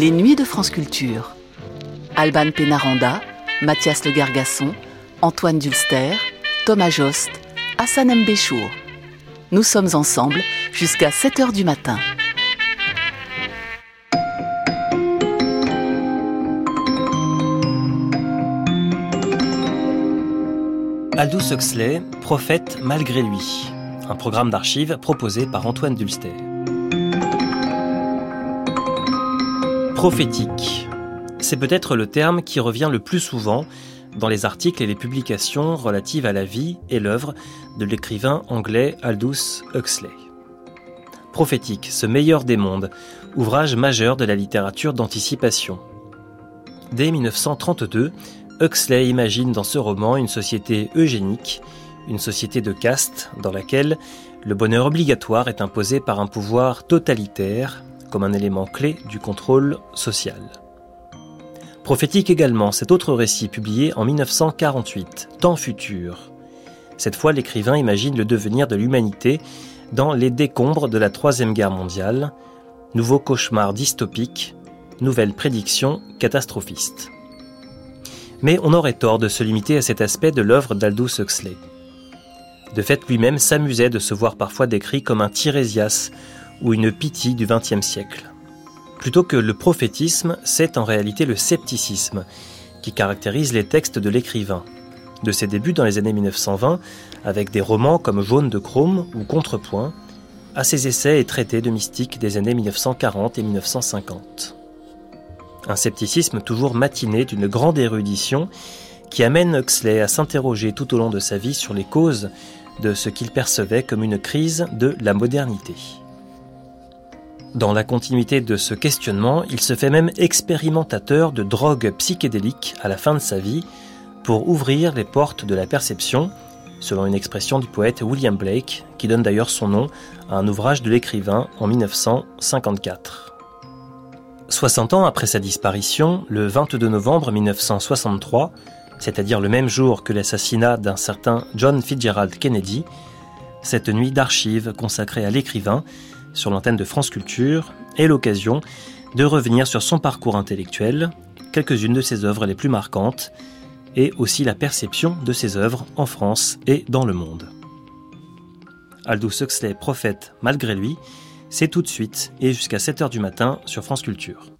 Les Nuits de France Culture. Alban Pénaranda, Mathias Le Gargasson, Antoine Dulster, Thomas Jost, Hassan M. Béchour. Nous sommes ensemble jusqu'à 7h du matin. Aldous Huxley, prophète malgré lui. Un programme d'archives proposé par Antoine Dulster. Prophétique, c'est peut-être le terme qui revient le plus souvent dans les articles et les publications relatives à la vie et l'œuvre de l'écrivain anglais Aldous Huxley. Prophétique, ce meilleur des mondes, ouvrage majeur de la littérature d'anticipation. Dès 1932, Huxley imagine dans ce roman une société eugénique, une société de caste dans laquelle le bonheur obligatoire est imposé par un pouvoir totalitaire comme un élément clé du contrôle social. Prophétique également, cet autre récit publié en 1948, Temps futur. Cette fois, l'écrivain imagine le devenir de l'humanité dans les décombres de la Troisième Guerre mondiale, nouveau cauchemar dystopique, nouvelle prédiction catastrophiste. Mais on aurait tort de se limiter à cet aspect de l'œuvre d'Aldous Huxley. De fait, lui-même s'amusait de se voir parfois décrit comme un Tirésias ou une Pythie du XXe siècle. Plutôt que le prophétisme, c'est en réalité le scepticisme qui caractérise les textes de l'écrivain. De ses débuts dans les années 1920, avec des romans comme Jaune de Chrome ou Contrepoint, à ses essais et traités de mystique des années 1940 et 1950. Un scepticisme toujours matiné d'une grande érudition qui amène Huxley à s'interroger tout au long de sa vie sur les causes de ce qu'il percevait comme une crise de la modernité. Dans la continuité de ce questionnement, il se fait même expérimentateur de drogues psychédéliques à la fin de sa vie pour ouvrir les portes de la perception, selon une expression du poète William Blake, qui donne d'ailleurs son nom à un ouvrage de l'écrivain en 1954. 60 ans après sa disparition, le 22 novembre 1963, c'est-à-dire le même jour que l'assassinat d'un certain John Fitzgerald Kennedy, cette nuit d'archives consacrée à l'écrivain sur l'antenne de France Culture est l'occasion de revenir sur son parcours intellectuel, quelques-unes de ses œuvres les plus marquantes, et aussi la perception de ses œuvres en France et dans le monde. Aldous Huxley, prophète malgré lui, c'est tout de suite et jusqu'à 7h du matin sur France Culture.